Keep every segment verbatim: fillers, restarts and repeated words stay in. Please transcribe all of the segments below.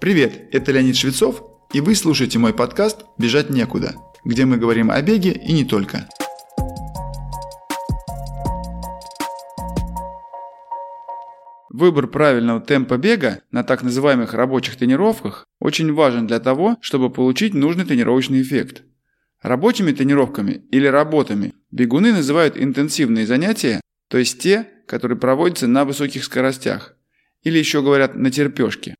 Привет, это Леонид Швецов, и вы слушаете мой подкаст «Бежать некуда», где мы говорим о беге и не только. Выбор правильного темпа бега на так называемых рабочих тренировках очень важен для того, чтобы получить нужный тренировочный эффект. Рабочими тренировками или работами бегуны называют интенсивные занятия, то есть те, которые проводятся на высоких скоростях, или еще говорят на терпешке.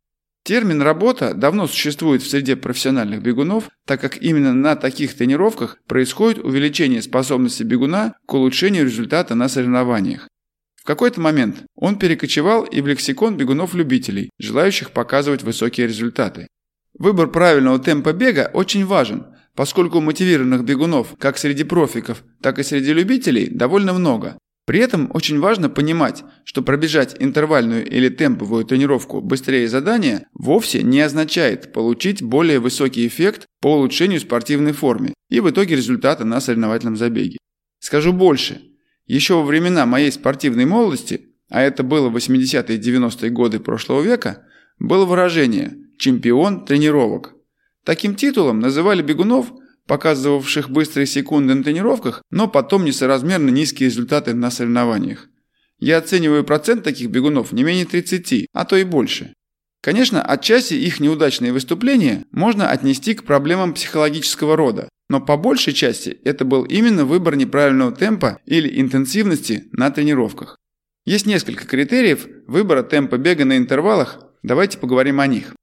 Термин «работа» давно существует в среде профессиональных бегунов, так как именно на таких тренировках происходит увеличение способности бегуна к улучшению результата на соревнованиях. В какой-то момент он перекочевал и в лексикон бегунов-любителей, желающих показывать высокие результаты. Выбор правильного темпа бега очень важен, поскольку мотивированных бегунов как среди профиков, так и среди любителей довольно много. При этом очень важно понимать, что пробежать интервальную или темповую тренировку быстрее задания вовсе не означает получить более высокий эффект по улучшению спортивной формы и в итоге результата на соревновательном забеге. Скажу больше. Еще во времена моей спортивной молодости, а это было восьмидесятые и девяностые годы прошлого века, было выражение «чемпион тренировок». Таким титулом называли бегунов, показывавших быстрые секунды на тренировках, но потом несоразмерно низкие результаты на соревнованиях. Я оцениваю процент таких бегунов не менее тридцати, а то и больше. Конечно, отчасти их неудачные выступления можно отнести к проблемам психологического рода, но по большей части это был именно выбор неправильного темпа или интенсивности на тренировках. Есть несколько критериев выбора темпа бега на интервалах, давайте поговорим о них.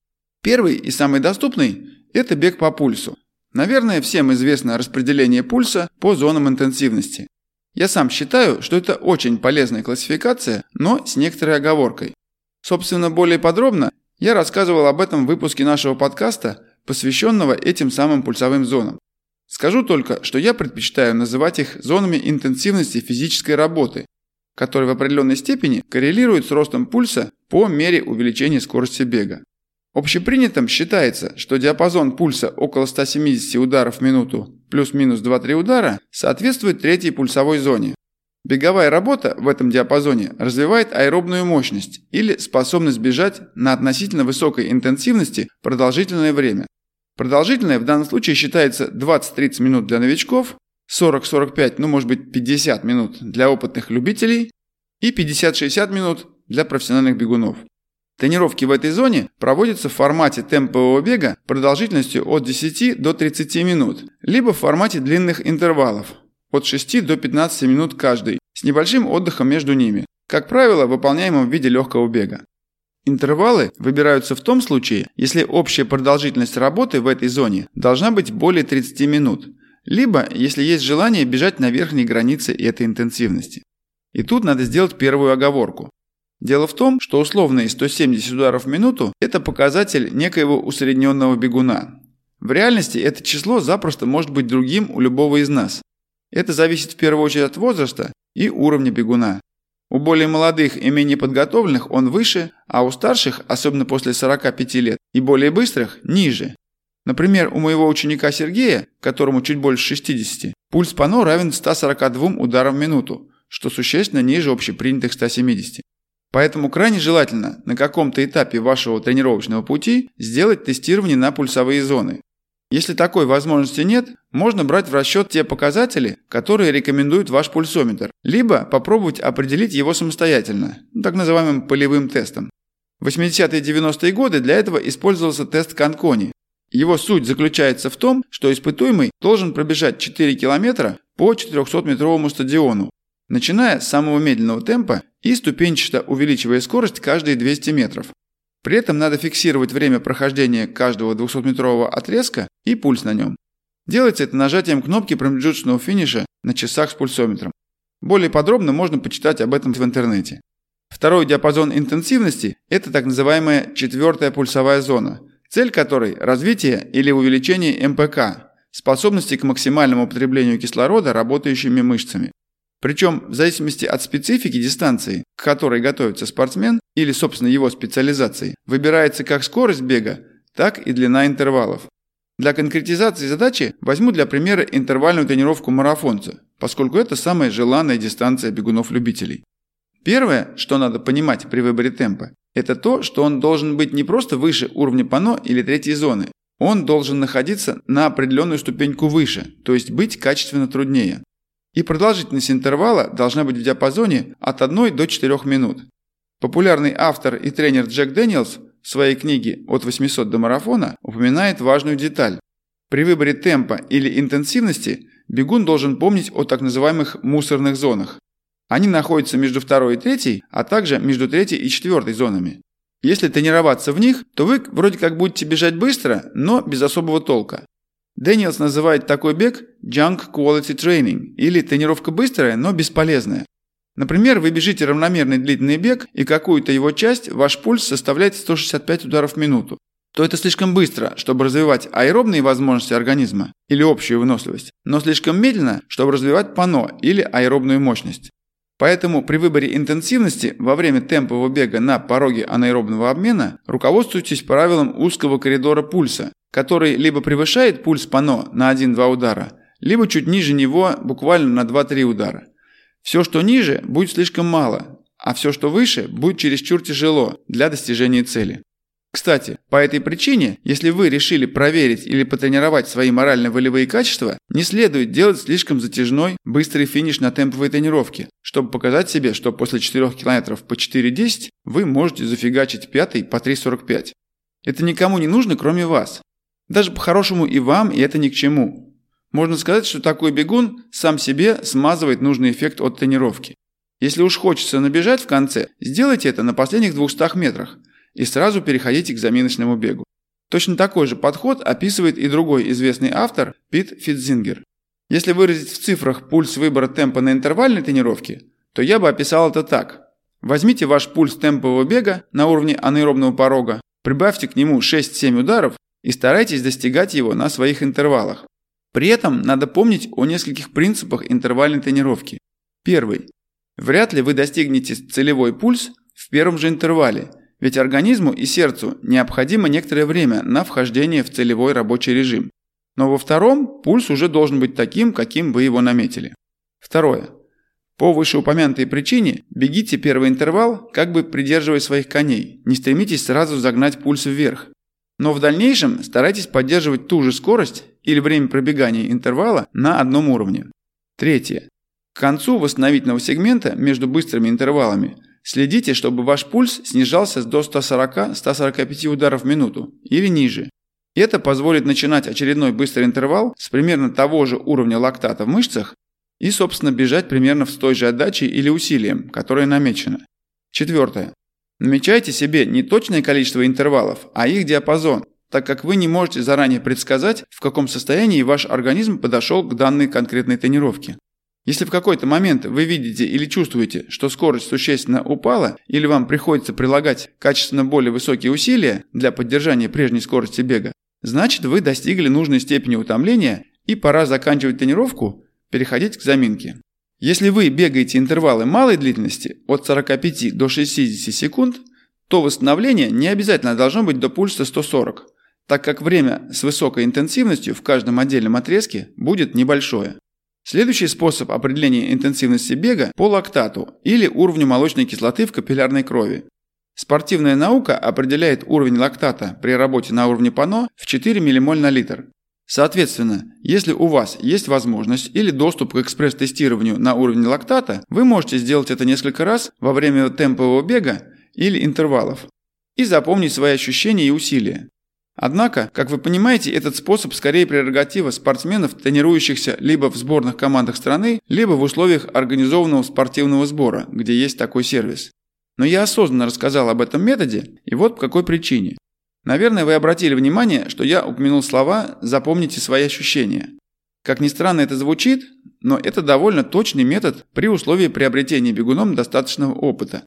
Первый и самый доступный – это бег по пульсу. Наверное, всем известно распределение пульса по зонам интенсивности. Я сам считаю, что это очень полезная классификация, но с некоторой оговоркой. Собственно, более подробно я рассказывал об этом в выпуске нашего подкаста, посвященного этим самым пульсовым зонам. Скажу только, что я предпочитаю называть их зонами интенсивности физической работы, которые в определенной степени коррелируют с ростом пульса по мере увеличения скорости бега. Общепринятым считается, что диапазон пульса около ста семидесяти ударов в минуту плюс-минус два-три удара соответствует третьей пульсовой зоне. Беговая работа в этом диапазоне развивает аэробную мощность или способность бежать на относительно высокой интенсивности продолжительное время. Продолжительное в данном случае считается двадцать-тридцать минут для новичков, сорок-сорок пять, ну может быть пятьдесят минут для опытных любителей и пятьдесят-шестьдесят минут для профессиональных бегунов. Тренировки в этой зоне проводятся в формате темпового бега продолжительностью от десяти до тридцати минут, либо в формате длинных интервалов от шести до пятнадцати минут каждый, с небольшим отдыхом между ними, как правило, выполняемым в виде легкого бега. Интервалы выбираются в том случае, если общая продолжительность работы в этой зоне должна быть более тридцати минут, либо если есть желание бежать на верхней границе этой интенсивности. И тут надо сделать первую оговорку. Дело в том, что условные сто семьдесят ударов в минуту – это показатель некоего усредненного бегуна. В реальности это число запросто может быть другим у любого из нас. Это зависит в первую очередь от возраста и уровня бегуна. У более молодых и менее подготовленных он выше, а у старших, особенно после сорока пяти лет, и более быстрых – ниже. Например, у моего ученика Сергея, которому чуть больше шестидесяти, пульс Пано равен ста сорока двум ударам в минуту, что существенно ниже общепринятых ста семидесяти. Поэтому крайне желательно на каком-то этапе вашего тренировочного пути сделать тестирование на пульсовые зоны. Если такой возможности нет, можно брать в расчет те показатели, которые рекомендует ваш пульсометр, либо попробовать определить его самостоятельно, так называемым полевым тестом. В восьмидесятые и девяностые годы для этого использовался тест Конкони. Его суть заключается в том, что испытуемый должен пробежать четыре километра по четырехсотметровому стадиону, начиная с самого медленного темпа и ступенчато увеличивая скорость каждые двести метров. При этом надо фиксировать время прохождения каждого двухсотметрового отрезка и пульс на нем. Делается это нажатием кнопки промежуточного финиша на часах с пульсометром. Более подробно можно почитать об этом в интернете. Второй диапазон интенсивности – это так называемая четвертая пульсовая зона, цель которой – развитие или увеличение эм пэ ка, способности к максимальному потреблению кислорода работающими мышцами. Причем в зависимости от специфики дистанции, к которой готовится спортсмен или, собственно, его специализации, выбирается как скорость бега, так и длина интервалов. Для конкретизации задачи возьму для примера интервальную тренировку марафонца, поскольку это самая желанная дистанция бегунов-любителей. Первое, что надо понимать при выборе темпа, Это то, что он должен быть не просто выше уровня пано или третьей зоны. Он должен находиться на определенную ступеньку выше, то есть быть качественно труднее. И продолжительность интервала должна быть в диапазоне от одной до четырёх минут. Популярный автор и тренер Джек Дэниелс в своей книге «От восьмисот до марафона» упоминает важную деталь. При выборе темпа или интенсивности бегун должен помнить о так называемых мусорных зонах. Они находятся между второй и третьей, а также между третьей и четвёртой зонами. Если тренироваться в них, то вы вроде как будете бежать быстро, но без особого толка. Дэниелс называет такой бег «junk quality training» или «тренировка быстрая, но бесполезная». Например, вы бежите равномерный длительный бег, и какую-то его часть ваш пульс составляет сто шестьдесят пять ударов в минуту. То это слишком быстро, чтобы развивать аэробные возможности организма или общую выносливость, но слишком медленно, чтобы развивать пано или аэробную мощность. Поэтому при выборе интенсивности во время темпового бега на пороге анаэробного обмена руководствуйтесь правилом узкого коридора пульса, который либо превышает пульс пано на один-два удара, либо чуть ниже него буквально на два-три удара. Все, что ниже, будет слишком мало, а все, что выше, будет чересчур тяжело для достижения цели. Кстати, по этой причине, если вы решили проверить или потренировать свои морально-волевые качества, не следует делать слишком затяжной, быстрый финиш на темповой тренировке, чтобы показать себе, что после четырёх километров по четыре десять вы можете зафигачить пятый по три сорок пять. Это никому не нужно, кроме вас. Даже по-хорошему и вам и это ни к чему. Можно сказать, что такой бегун сам себе смазывает нужный эффект от тренировки. Если уж хочется набежать в конце, сделайте это на последних двухстах метрах. И сразу переходите к заминочному бегу. Точно такой же подход описывает и другой известный автор Пит Фитцзингер. Если выразить в цифрах пульс выбора темпа на интервальной тренировке, то я бы описал это так. Возьмите ваш пульс темпового бега на уровне анаэробного порога, прибавьте к нему шесть-семь ударов и старайтесь достигать его на своих интервалах. При этом надо помнить о нескольких принципах интервальной тренировки. Первый. Вряд ли вы достигнете целевой пульс в первом же интервале, ведь организму и сердцу необходимо некоторое время на вхождение в целевой рабочий режим. Но во втором пульс уже должен быть таким, каким вы его наметили. Второе. По вышеупомянутой причине бегите первый интервал, как бы придерживая своих коней, не стремитесь сразу загнать пульс вверх. Но в дальнейшем старайтесь поддерживать ту же скорость или время пробегания интервала на одном уровне. Третье. К концу восстановительного сегмента между быстрыми интервалами следите, чтобы ваш пульс снижался до сто сорок - сто сорок пять ударов в минуту или ниже. Это позволит начинать очередной быстрый интервал с примерно того же уровня лактата в мышцах и, собственно, бежать примерно с той же отдачей или усилием, которое намечено. Четвертое. Намечайте себе не точное количество интервалов, а их диапазон, так как вы не можете заранее предсказать, в каком состоянии ваш организм подошел к данной конкретной тренировке. Если в какой-то момент вы видите или чувствуете, что скорость существенно упала, или вам приходится прилагать качественно более высокие усилия для поддержания прежней скорости бега, значит вы достигли нужной степени утомления и пора заканчивать тренировку, переходить к заминке. Если вы бегаете интервалы малой длительности от сорок пять до шестьдесят секунд, то восстановление не обязательно должно быть до пульса сто сорок, так как время с высокой интенсивностью в каждом отдельном отрезке будет небольшое. Следующий способ определения интенсивности бега по лактату или уровню молочной кислоты в капиллярной крови. Спортивная наука определяет уровень лактата при работе на уровне пано в четыре миллимоль на литр. Соответственно, если у вас есть возможность или доступ к экспресс-тестированию на уровень лактата, вы можете сделать это несколько раз во время темпового бега или интервалов и запомнить свои ощущения и усилия. Однако, как вы понимаете, этот способ скорее прерогатива спортсменов, тренирующихся либо в сборных командах страны, либо в условиях организованного спортивного сбора, где есть такой сервис. Но я осознанно рассказал об этом методе, и вот по какой причине. Наверное, вы обратили внимание, что я упомянул слова «запомните свои ощущения». Как ни странно это звучит, но это довольно точный метод при условии приобретения бегуном достаточного опыта.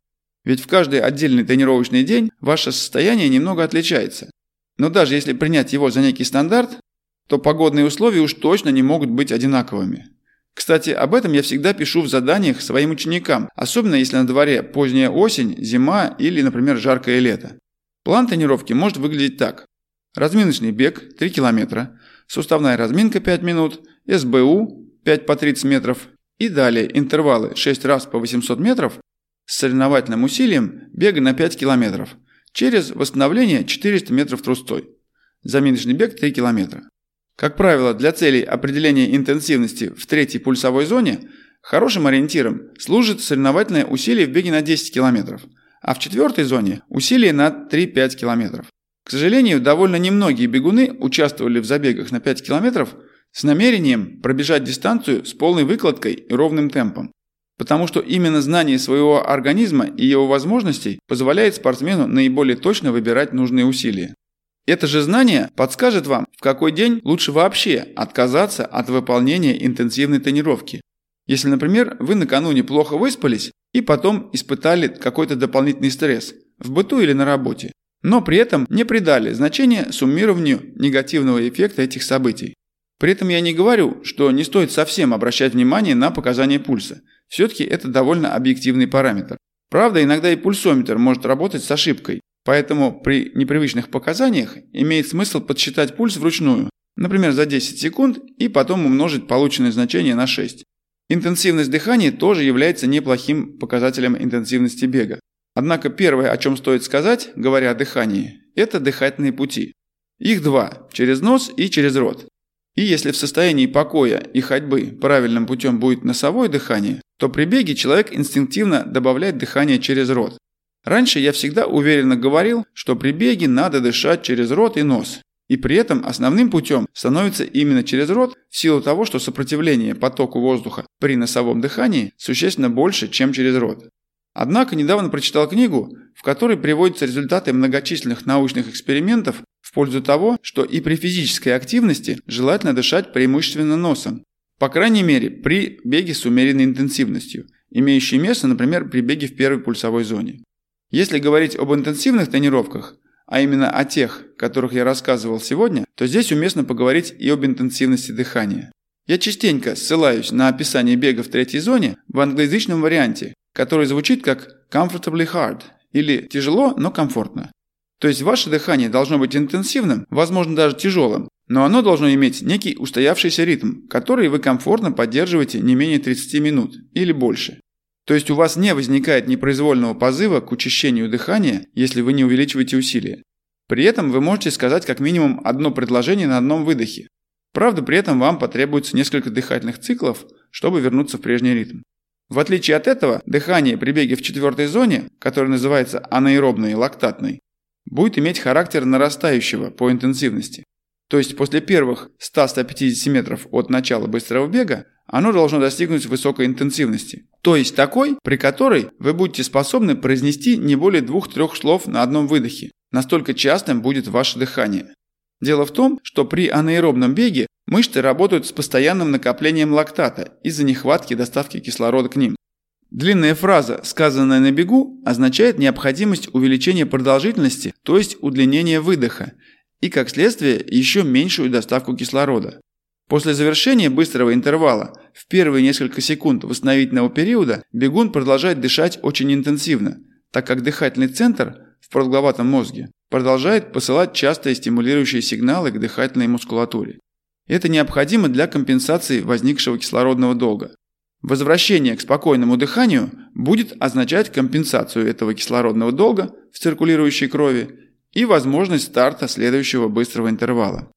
Ведь в каждый отдельный тренировочный день ваше состояние немного отличается. Но даже если принять его за некий стандарт, то погодные условия уж точно не могут быть одинаковыми. Кстати, об этом я всегда пишу в заданиях своим ученикам, особенно если на дворе поздняя осень, зима или, например, жаркое лето. План тренировки может выглядеть так. Разминочный бег – три километра, суставная разминка – пять минут, СБУ – пять по тридцать метров и далее интервалы шесть раз по восемьсот метров, с соревновательным усилием бега на пять километров, через восстановление четыреста метров трусцой, заминочный бег три километра. Как правило, для целей определения интенсивности в третьей пульсовой зоне хорошим ориентиром служит соревновательное усилие в беге на десять километров, а в четвертой зоне усилие на три-пять километров. К сожалению, довольно немногие бегуны участвовали в забегах на пять километров с намерением пробежать дистанцию с полной выкладкой и ровным темпом, потому что именно знание своего организма и его возможностей позволяет спортсмену наиболее точно выбирать нужные усилия. Это же знание подскажет вам, в какой день лучше вообще отказаться от выполнения интенсивной тренировки. Если, например, вы накануне плохо выспались и потом испытали какой-то дополнительный стресс в быту или на работе, но при этом не придали значения суммированию негативного эффекта этих событий. При этом я не говорю, что не стоит совсем обращать внимание на показания пульса. Все-таки это довольно объективный параметр. Правда, иногда и пульсометр может работать с ошибкой, поэтому при непривычных показаниях имеет смысл подсчитать пульс вручную, например, за десять секунд, и потом умножить полученное значение на шесть. Интенсивность дыхания тоже является неплохим показателем интенсивности бега. Однако первое, о чем стоит сказать, говоря о дыхании, это дыхательные пути. Их два – через нос и через рот. И если в состоянии покоя и ходьбы правильным путем будет носовое дыхание, то при беге человек инстинктивно добавляет дыхание через рот. Раньше я всегда уверенно говорил, что при беге надо дышать через рот и нос. И при этом основным путем становится именно через рот в силу того, что сопротивление потоку воздуха при носовом дыхании существенно больше, чем через рот. Однако недавно прочитал книгу, в которой приводятся результаты многочисленных научных экспериментов в пользу того, что и при физической активности желательно дышать преимущественно носом. По крайней мере, при беге с умеренной интенсивностью, имеющей место, например, при беге в первой пульсовой зоне. Если говорить об интенсивных тренировках, а именно о тех, о которых я рассказывал сегодня, то здесь уместно поговорить и об интенсивности дыхания. Я частенько ссылаюсь на описание бега в третьей зоне в англоязычном варианте, который звучит как «comfortably hard» или «тяжело, но комфортно». То есть ваше дыхание должно быть интенсивным, возможно даже тяжелым, но оно должно иметь некий устоявшийся ритм, который вы комфортно поддерживаете не менее тридцать минут или больше. То есть у вас не возникает непроизвольного позыва к учащению дыхания, если вы не увеличиваете усилия. При этом вы можете сказать как минимум одно предложение на одном выдохе. Правда, при этом вам потребуется несколько дыхательных циклов, чтобы вернуться в прежний ритм. В отличие от этого, дыхание при беге в четвертой зоне, которая называется анаэробной и лактатной, будет иметь характер нарастающего по интенсивности. То есть после первых ста-ста пятидесяти метров от начала быстрого бега оно должно достигнуть высокой интенсивности. То есть такой, при которой вы будете способны произнести не более двух-трех слов на одном выдохе. Настолько частым будет ваше дыхание. Дело в том, что при анаэробном беге мышцы работают с постоянным накоплением лактата из-за нехватки доставки кислорода к ним. Длинная фраза, сказанная на бегу, означает необходимость увеличения продолжительности, то есть удлинения выдоха, и, как следствие, еще меньшую доставку кислорода. После завершения быстрого интервала в первые несколько секунд восстановительного периода бегун продолжает дышать очень интенсивно, так как дыхательный центр в продолговатом мозге продолжает посылать частые стимулирующие сигналы к дыхательной мускулатуре. Это необходимо для компенсации возникшего кислородного долга. Возвращение к спокойному дыханию будет означать компенсацию этого кислородного долга в циркулирующей крови и возможность старта следующего быстрого интервала.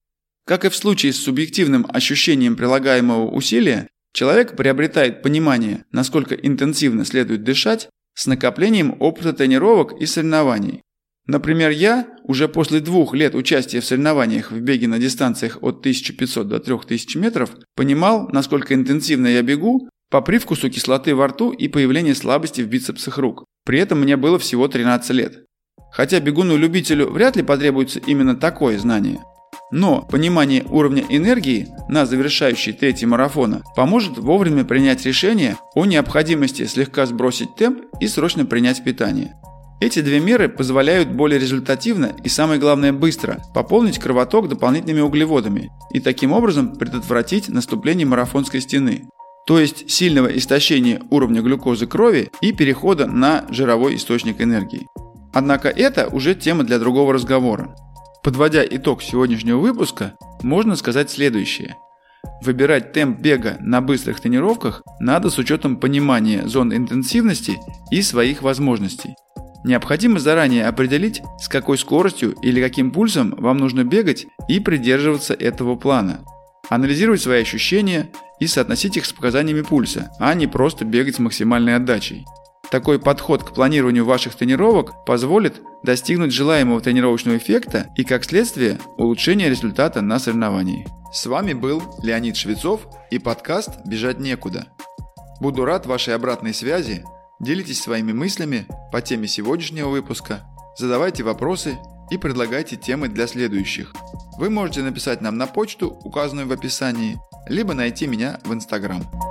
Как и в случае с субъективным ощущением прилагаемого усилия, человек приобретает понимание, насколько интенсивно следует дышать, с накоплением опыта тренировок и соревнований. Например, я уже после двух лет участия в соревнованиях в беге на дистанциях от тысячи пятисот до трёх тысяч метров понимал, насколько интенсивно я бегу по привкусу кислоты во рту и появлению слабости в бицепсах рук. При этом мне было всего тринадцать лет. Хотя бегуну-любителю вряд ли потребуется именно такое знание. Но понимание уровня энергии на завершающей трети марафона поможет вовремя принять решение о необходимости слегка сбросить темп и срочно принять питание. Эти две меры позволяют более результативно и, самое главное, быстро пополнить кровоток дополнительными углеводами и таким образом предотвратить наступление марафонской стены, то есть сильного истощения уровня глюкозы крови и перехода на жировой источник энергии. Однако это уже тема для другого разговора. Подводя итог сегодняшнего выпуска, можно сказать следующее. Выбирать темп бега на быстрых тренировках надо с учетом понимания зон интенсивности и своих возможностей. Необходимо заранее определить, с какой скоростью или каким пульсом вам нужно бегать и придерживаться этого плана. Анализировать свои ощущения и соотносить их с показаниями пульса, а не просто бегать с максимальной отдачей. Такой подход к планированию ваших тренировок позволит достигнуть желаемого тренировочного эффекта и, как следствие, улучшения результата на соревновании. С вами был Леонид Швецов и подкаст «Бежать некуда». Буду рад вашей обратной связи. Делитесь своими мыслями по теме сегодняшнего выпуска, задавайте вопросы и предлагайте темы для следующих. Вы можете написать нам на почту, указанную в описании, либо найти меня в Инстаграм.